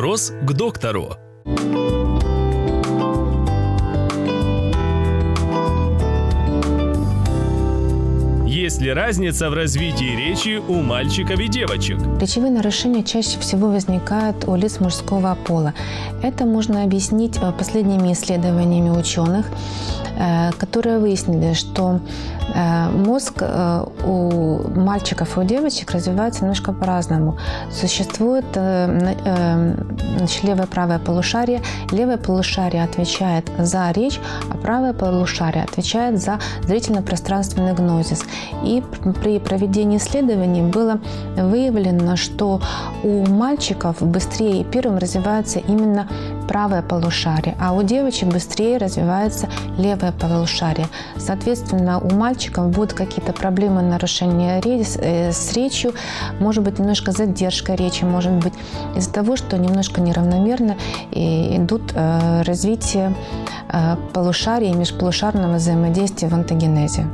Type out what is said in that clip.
Вопрос к доктору. Есть ли разница в развитии речи у мальчиков и девочек? Речевые нарушения чаще всего возникают у лиц мужского пола. Это можно объяснить последними исследованиями ученых, которые выяснили, что мозг у мальчиков и у девочек развивается немножко по-разному. Существует левое и правое полушарие. Левое полушарие отвечает за речь, а правое полушарие отвечает за зрительно-пространственный гнозис. И при проведении исследований было выявлено, что у мальчиков быстрее и первым развивается именно правое полушарие, а у девочек быстрее развивается левое полушарие. Соответственно, у мальчиков будут какие-то проблемы, нарушения с речью, может быть, немножко задержка речи, может быть, из-за того, что немножко неравномерно идут развитие полушарий и межполушарного взаимодействия в онтогенезе.